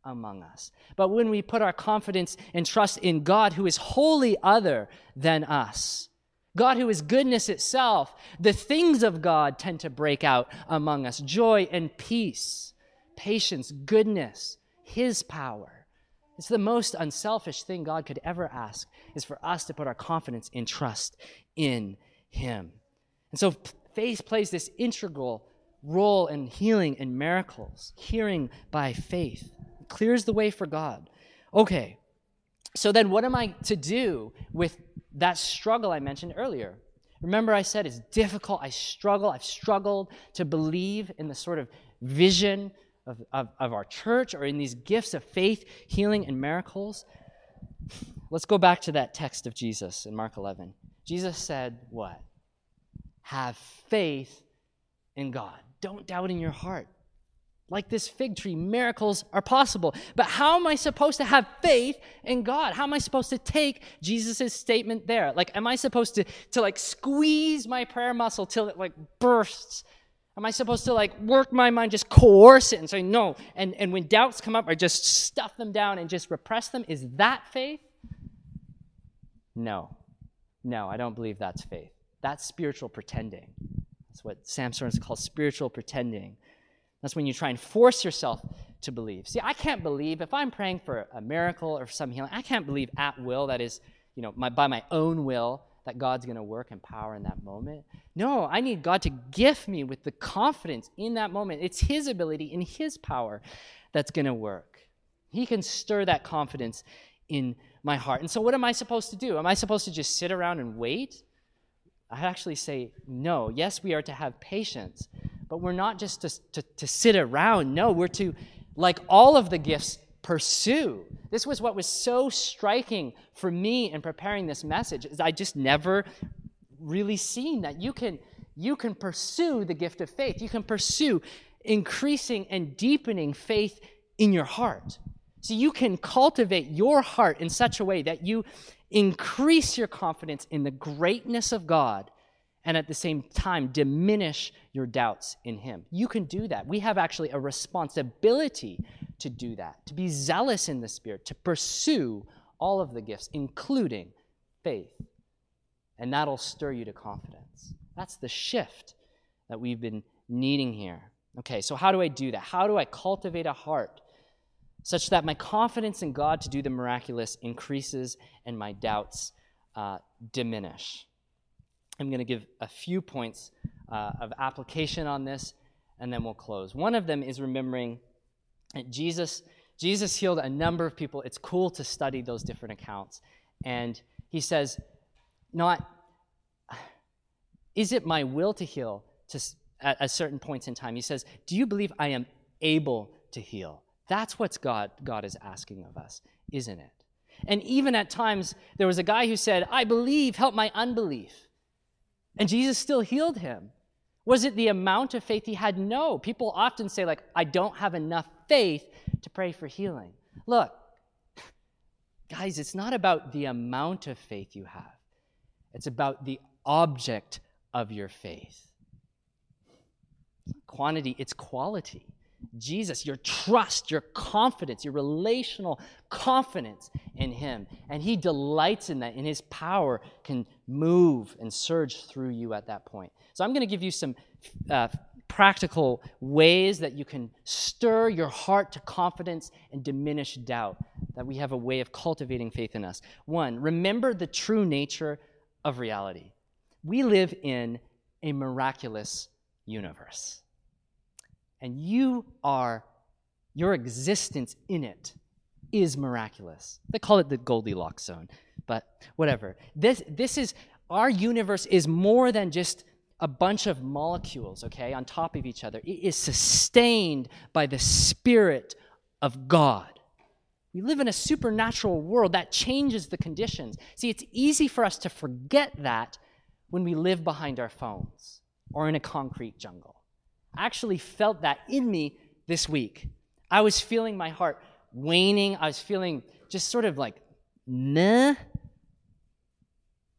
among us. But when we put our confidence and trust in God, who is wholly other than us, God who is goodness itself, the things of God tend to break out among us. Joy and peace, patience, goodness, his power. It's the most unselfish thing God could ever ask, is for us to put our confidence and trust in him. And so faith plays this integral role in healing and miracles, hearing by faith. It clears the way for God. Okay, so then what am I to do with that struggle I mentioned earlier? Remember I said it's difficult, I struggle, I've struggled to believe in the sort of vision Of, of, of our church or in these gifts of faith, healing, and miracles. Let's go back to that text of Jesus in Mark eleven. Jesus said what? Have faith in God. Don't doubt in your heart. Like this fig tree, miracles are possible. But how am I supposed to have faith in God? How am I supposed to take Jesus' statement there? Like, am I supposed to, to like squeeze my prayer muscle till it like bursts? Am I supposed to like work my mind, just coerce it and say no? And, and when doubts come up, I just stuff them down and just repress them? Is that faith? No. No, I don't believe that's faith. That's spiritual pretending. That's what Sam Sorens calls spiritual pretending. That's when you try and force yourself to believe. See, I can't believe, if I'm praying for a miracle or some healing, I can't believe at will, that is, you know, my, by my own will, that God's going to work and power in that moment. No, I need God to gift me with the confidence in that moment. It's his ability and his power that's going to work. He can stir that confidence in my heart. And so what am I supposed to do? Am I supposed to just sit around and wait? I actually say no. Yes, we are to have patience, but we're not just to, to, to sit around. No, we're to, like all of the gifts, pursue. This was what was so striking for me in preparing this message, is I just never really seen that you can, you can pursue the gift of faith. You can pursue increasing and deepening faith in your heart. So you can cultivate your heart in such a way that you increase your confidence in the greatness of God and at the same time diminish your doubts in him. You can do that. We have actually a responsibility to do that, to be zealous in the Spirit, to pursue all of the gifts, including faith. And that'll stir you to confidence. That's the shift that we've been needing here. Okay, so how do I do that? How do I cultivate a heart such that my confidence in God to do the miraculous increases and my doubts uh, diminish? I'm going to give a few points uh, of application on this, and then we'll close. One of them is remembering And Jesus, Jesus healed a number of people. It's cool to study those different accounts. And he says, not, is it my will to heal to, at, at certain points in time? He says, do you believe I am able to heal? That's what God, God is asking of us, isn't it? And even at times, there was a guy who said, I believe, help my unbelief. And Jesus still healed him. Was it the amount of faith he had? No. People often say, like, I don't have enough faith to pray for healing. Look, guys, it's not about the amount of faith you have. It's about the object of your faith. It's not quantity, it's quality. Jesus, your trust, your confidence, your relational confidence in him. And he delights in that, and his power can move and surge through you at that point. So I'm going to give you some uh, practical ways that you can stir your heart to confidence and diminish doubt, that we have a way of cultivating faith in us. One, remember the true nature of reality. We live in a miraculous universe. and you are, your existence in it is miraculous. They call it the Goldilocks zone, but whatever. This, this is, our universe is more than just a bunch of molecules, okay, on top of each other. It is sustained by the Spirit of God. We live in a supernatural world that changes the conditions. See, it's easy for us to forget that when we live behind our phones or in a concrete jungle. I actually felt that in me this week. I was feeling my heart waning. I was feeling just sort of like, nah.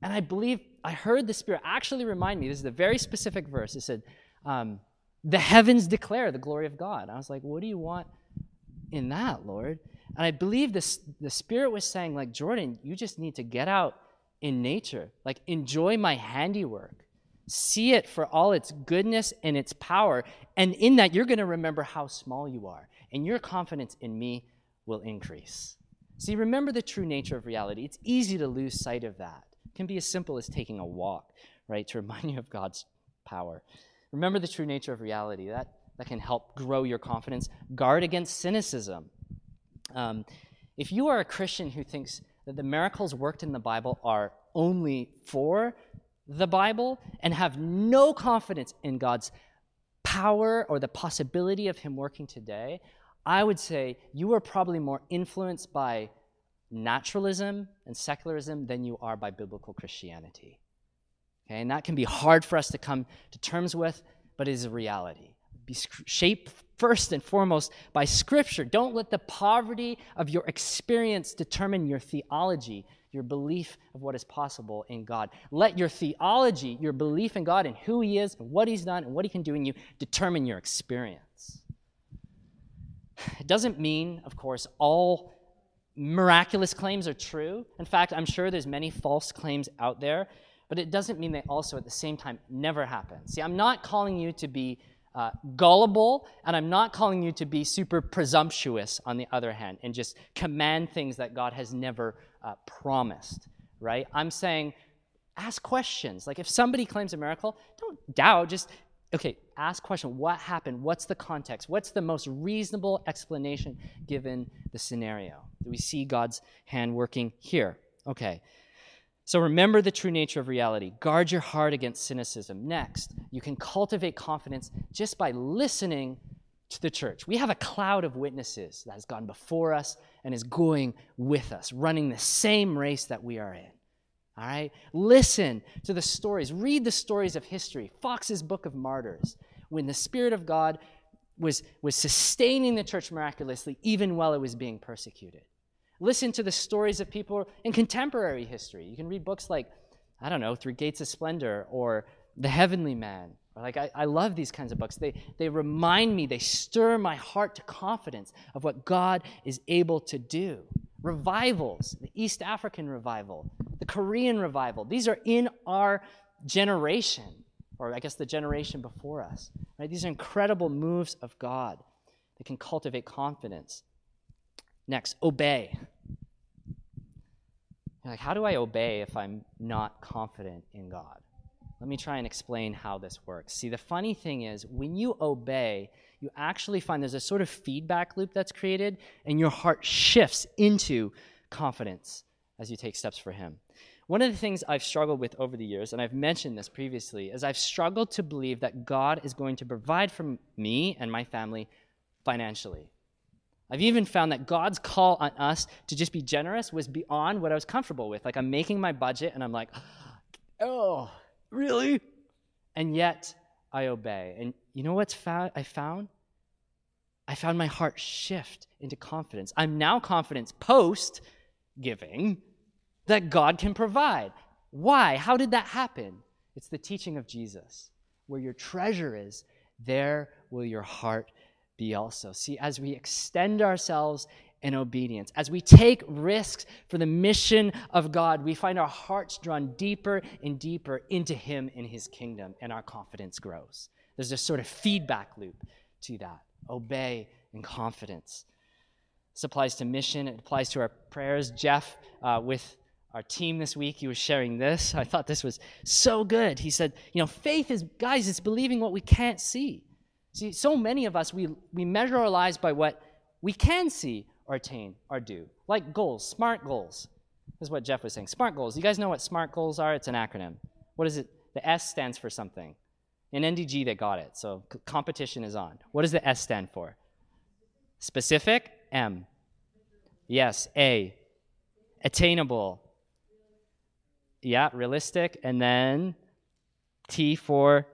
And I believe I heard the Spirit actually remind me, this is a very specific verse. It said, um, the heavens declare the glory of God. I was like, what do you want in that, Lord? And I believe this, the Spirit was saying, like, Jordan, you just need to get out in nature. Like, enjoy my handiwork. See it for all its goodness and its power. And in that, you're going to remember how small you are. And your confidence in me will increase. See, remember the true nature of reality. It's easy to lose sight of that. It can be as simple as taking a walk, right, to remind you of God's power. Remember the true nature of reality. That, that can help grow your confidence. Guard against cynicism. Um, if you are a Christian who thinks that the miracles worked in the Bible are only for the Bible and have no confidence in God's power or the possibility of Him working today, I would say you are probably more influenced by naturalism and secularism than you are by biblical Christianity. Okay, and that can be hard for us to come to terms with, but it is a reality. Be shaped first and foremost by Scripture. Don't let the poverty of your experience determine your theology, your belief of what is possible in God. Let your theology, your belief in God and who He is and what He's done and what He can do in you determine your experience. It doesn't mean, of course, all miraculous claims are true. In fact, I'm sure there's many false claims out there, but it doesn't mean they also at the same time never happen. See, I'm not calling you to be Uh, gullible, and I'm not calling you to be super presumptuous, on the other hand, and just command things that God has never uh, promised, right? I'm saying ask questions. Like if somebody claims a miracle, don't doubt, just, okay, ask question. What happened? What's the context? What's the most reasonable explanation given the scenario? Do we see God's hand working here? Okay. So remember the true nature of reality. Guard your heart against cynicism. Next, you can cultivate confidence just by listening to the church. We have a cloud of witnesses that has gone before us and is going with us, running the same race that we are in. All right? Listen to the stories. Read the stories of history. Fox's Book of Martyrs, when the Spirit of God was, was sustaining the church miraculously even while it was being persecuted. Listen to the stories of people in contemporary history. You can read books like, I don't know, Through Gates of Splendor or The Heavenly Man. Or like I, I love these kinds of books. They, they remind me, they stir my heart to confidence of what God is able to do. Revivals, the East African revival, the Korean revival. These are in our generation, or I guess the generation before us. Right? These are incredible moves of God that can cultivate confidence. Next, obey. You're like, how do I obey if I'm not confident in God? Let me try and explain how this works. See, the funny thing is, when you obey, you actually find there's a sort of feedback loop that's created, and your heart shifts into confidence as you take steps for Him. One of the things I've struggled with over the years, and I've mentioned this previously, is I've struggled to believe that God is going to provide for me and my family financially. I've even found that God's call on us to just be generous was beyond what I was comfortable with. Like, I'm making my budget, and I'm like, oh, really? And yet, I obey. And you know what's found? I found? I found my heart shift into confidence. I'm now confident post-giving that God can provide. Why? How did that happen? It's the teaching of Jesus. Where your treasure is, there will your heart be also. See, as we extend ourselves in obedience, as we take risks for the mission of God, we find our hearts drawn deeper and deeper into Him and His kingdom, and our confidence grows. There's this sort of feedback loop to that. Obey in confidence. This applies to mission. It applies to our prayers. Jeff, uh, with our team this week, he was sharing this. I thought this was so good. He said, you know, faith is, guys, it's believing what we can't see. See, so many of us, we, we measure our lives by what we can see or attain or do, like goals, SMART goals. This is what Jeff was saying, SMART goals. You guys know what SMART goals are? It's an acronym. What is it? The S stands for something. In N D G, they got it, so c- competition is on. What does the S stand for? Specific, M. Yes, A. Attainable. Yeah, realistic. And then T for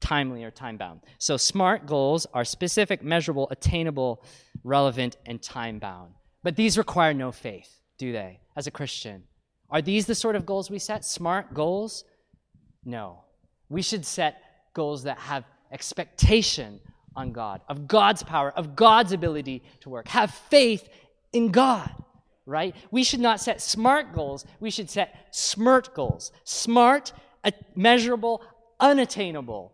timely or time-bound. So SMART goals are specific, measurable, attainable, relevant, and time-bound. But these require no faith, do they, as a Christian? Are these the sort of goals we set? SMART goals? No. We should set goals that have expectation on God, of God's power, of God's ability to work. Have faith in God, right? We should not set SMART goals. We should set SMIRT goals. Smart, measurable, unattainable,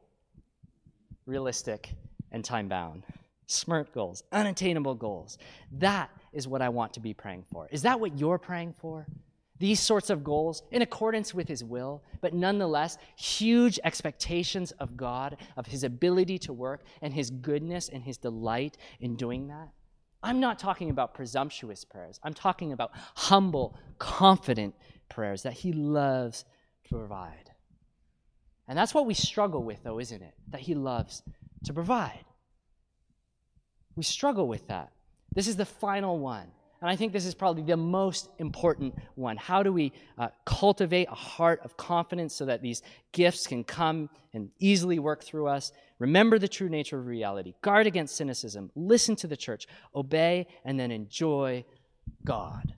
realistic, and time-bound. SMIRT goals, unattainable goals. That is what I want to be praying for. Is that what you're praying for? These sorts of goals in accordance with his will, but nonetheless, huge expectations of God, of his ability to work, and his goodness and his delight in doing that. I'm not talking about presumptuous prayers. I'm talking about humble, confident prayers that he loves to provide. And that's what we struggle with, though, isn't it? That he loves to provide. We struggle with that. This is the final one. And I think this is probably the most important one. How do we uh, cultivate a heart of confidence so that these gifts can come and easily work through us? Remember the true nature of reality. Guard against cynicism. Listen to the church. Obey and then enjoy God.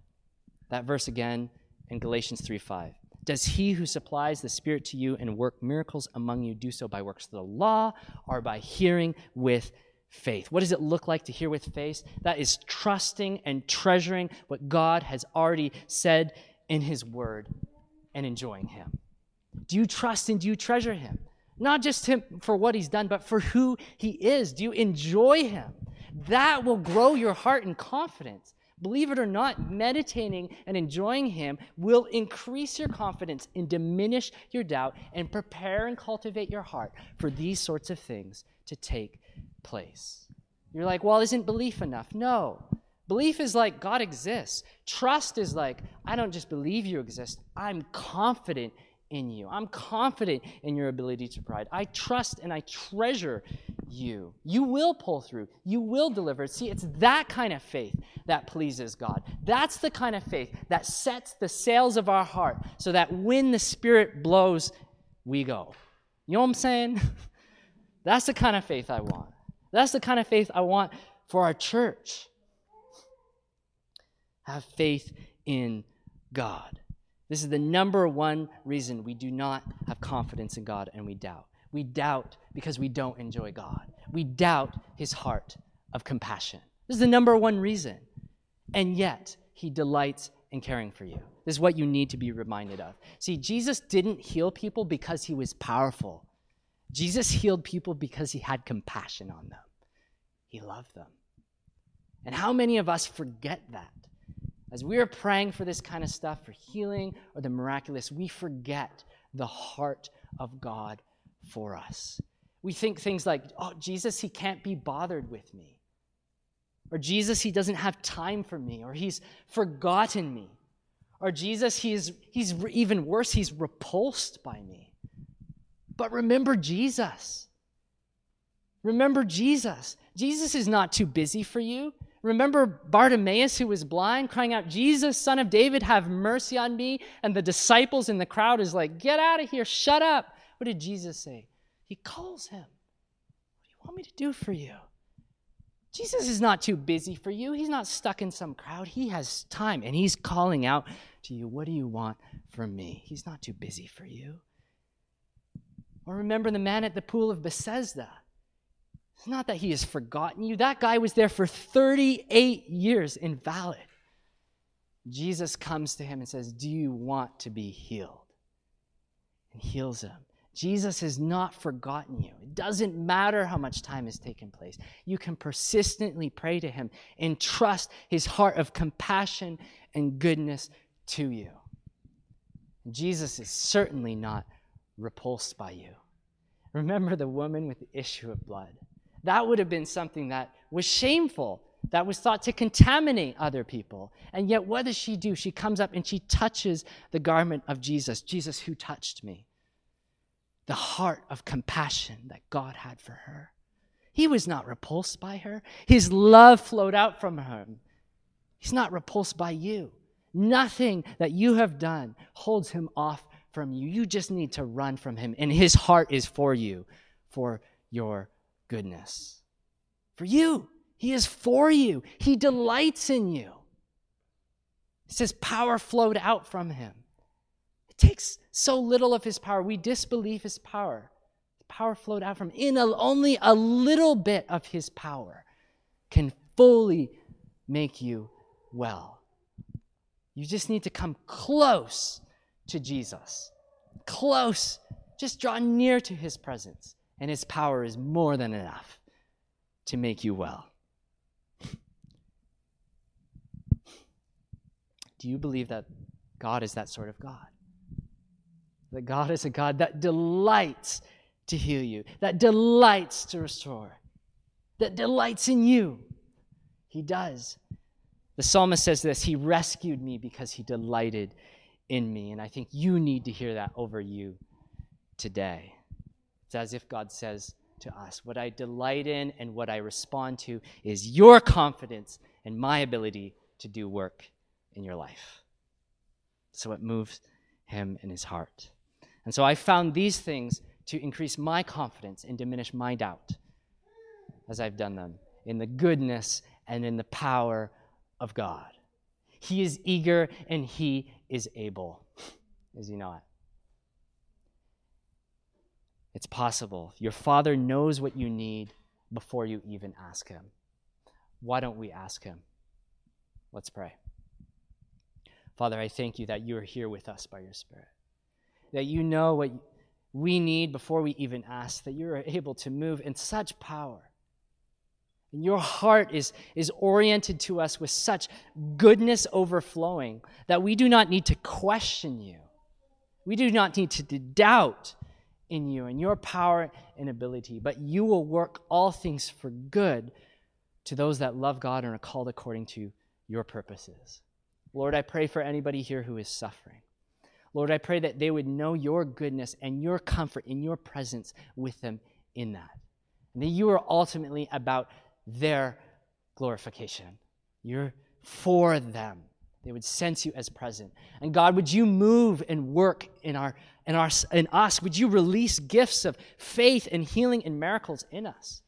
That verse again in Galatians three five. Does he who supplies the Spirit to you and work miracles among you do so by works of the law or by hearing with faith? What does it look like to hear with faith? That is trusting and treasuring what God has already said in his word and enjoying him. Do you trust and do you treasure him? Not just him for what he's done, but for who he is. Do you enjoy him? That will grow your heart in confidence. Believe it or not, meditating and enjoying him will increase your confidence and diminish your doubt and prepare and cultivate your heart for these sorts of things to take place. You're like, well, isn't belief enough? No. Belief is like God exists. Trust is like, I don't just believe you exist. I'm confident in you. I'm confident in your ability to provide. I trust and I treasure you. You will pull through. You will deliver. See, it's that kind of faith that pleases God. That's the kind of faith that sets the sails of our heart so that when the Spirit blows, we go. You know what I'm saying? That's the kind of faith I want. That's the kind of faith I want for our church. Have faith in God. This is the number one reason we do not have confidence in God and we doubt. We doubt because we don't enjoy God. We doubt his heart of compassion. This is the number one reason. And yet, he delights in caring for you. This is what you need to be reminded of. See, Jesus didn't heal people because he was powerful. Jesus healed people because he had compassion on them. He loved them. And how many of us forget that? As we are praying for this kind of stuff, for healing or the miraculous, we forget the heart of God for us. We think things like, oh, Jesus, he can't be bothered with me. Or Jesus, he doesn't have time for me. Or he's forgotten me. Or Jesus, he is, he's even worse, he's repulsed by me. But remember Jesus. Remember Jesus. Jesus is not too busy for you. Remember Bartimaeus, who was blind, crying out, Jesus, Son of David, have mercy on me. And the disciples in the crowd is like, get out of here, shut up. What did Jesus say? He calls him. What do you want me to do for you? Jesus is not too busy for you. He's not stuck in some crowd. He has time, and he's calling out to you, what do you want from me? He's not too busy for you. Or remember the man at the pool of Bethesda. It's not that he has forgotten you. That guy was there for thirty-eight years invalid. Jesus comes to him and says, do you want to be healed? And heals him. Jesus has not forgotten you. It doesn't matter how much time has taken place. You can persistently pray to him and trust his heart of compassion and goodness to you. Jesus is certainly not repulsed by you. Remember the woman with the issue of blood. That would have been something that was shameful, that was thought to contaminate other people. And yet, what does she do? She comes up and she touches the garment of Jesus. Jesus, who touched me? The heart of compassion that God had for her. He was not repulsed by her. His love flowed out from him. He's not repulsed by you. Nothing that you have done holds him off from you. You just need to run from him. And his heart is for you, for your goodness. For you. He is for you. He delights in you. It says power flowed out from him. It takes so little of his power. We disbelieve his power. The power flowed out from him. In a, only a little bit of his power can fully make you well. You just need to come close to Jesus. Close. Just draw near to his presence. And his power is more than enough to make you well. Do you believe that God is that sort of God? That God is a God that delights to heal you, that delights to restore, that delights in you. He does. The psalmist says this, he rescued me because he delighted in me. And I think you need to hear that over you today. It's as if God says to us, what I delight in and what I respond to is your confidence and my ability to do work in your life. So it moves him in his heart. And so I found these things to increase my confidence and diminish my doubt as I've done them in the goodness and in the power of God. He is eager and he is able. Is he not? It's possible. Your Father knows what you need before you even ask him. Why don't we ask him? Let's pray. Father, I thank you that you are here with us by your Spirit, that you know what we need before we even ask, that you are able to move in such power. And your heart is, is oriented to us with such goodness overflowing that we do not need to question you. We do not need to doubt in you and your power and ability, but you will work all things for good to those that love God and are called according to your purposes. Lord, I pray for anybody here who is suffering. Lord, I pray that they would know your goodness and your comfort in your presence with them in that. And that you are ultimately about their glorification. You're for them. They would sense you as present. And God, would you move and work in our, in our, in us? Would you release gifts of faith and healing and miracles in us?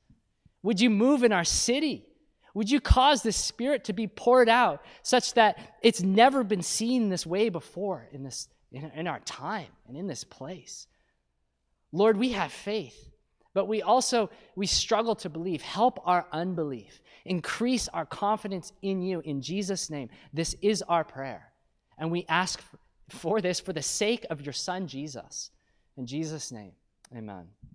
Would you move in our city? Would you cause the Spirit to be poured out such that it's never been seen this way before in this, in, in our time and in this place? Lord, we have faith, but we also, we struggle to believe. Help our unbelief. Increase our confidence in you, in Jesus' name. This is our prayer. And we ask for this for the sake of your Son, Jesus. In Jesus' name, amen.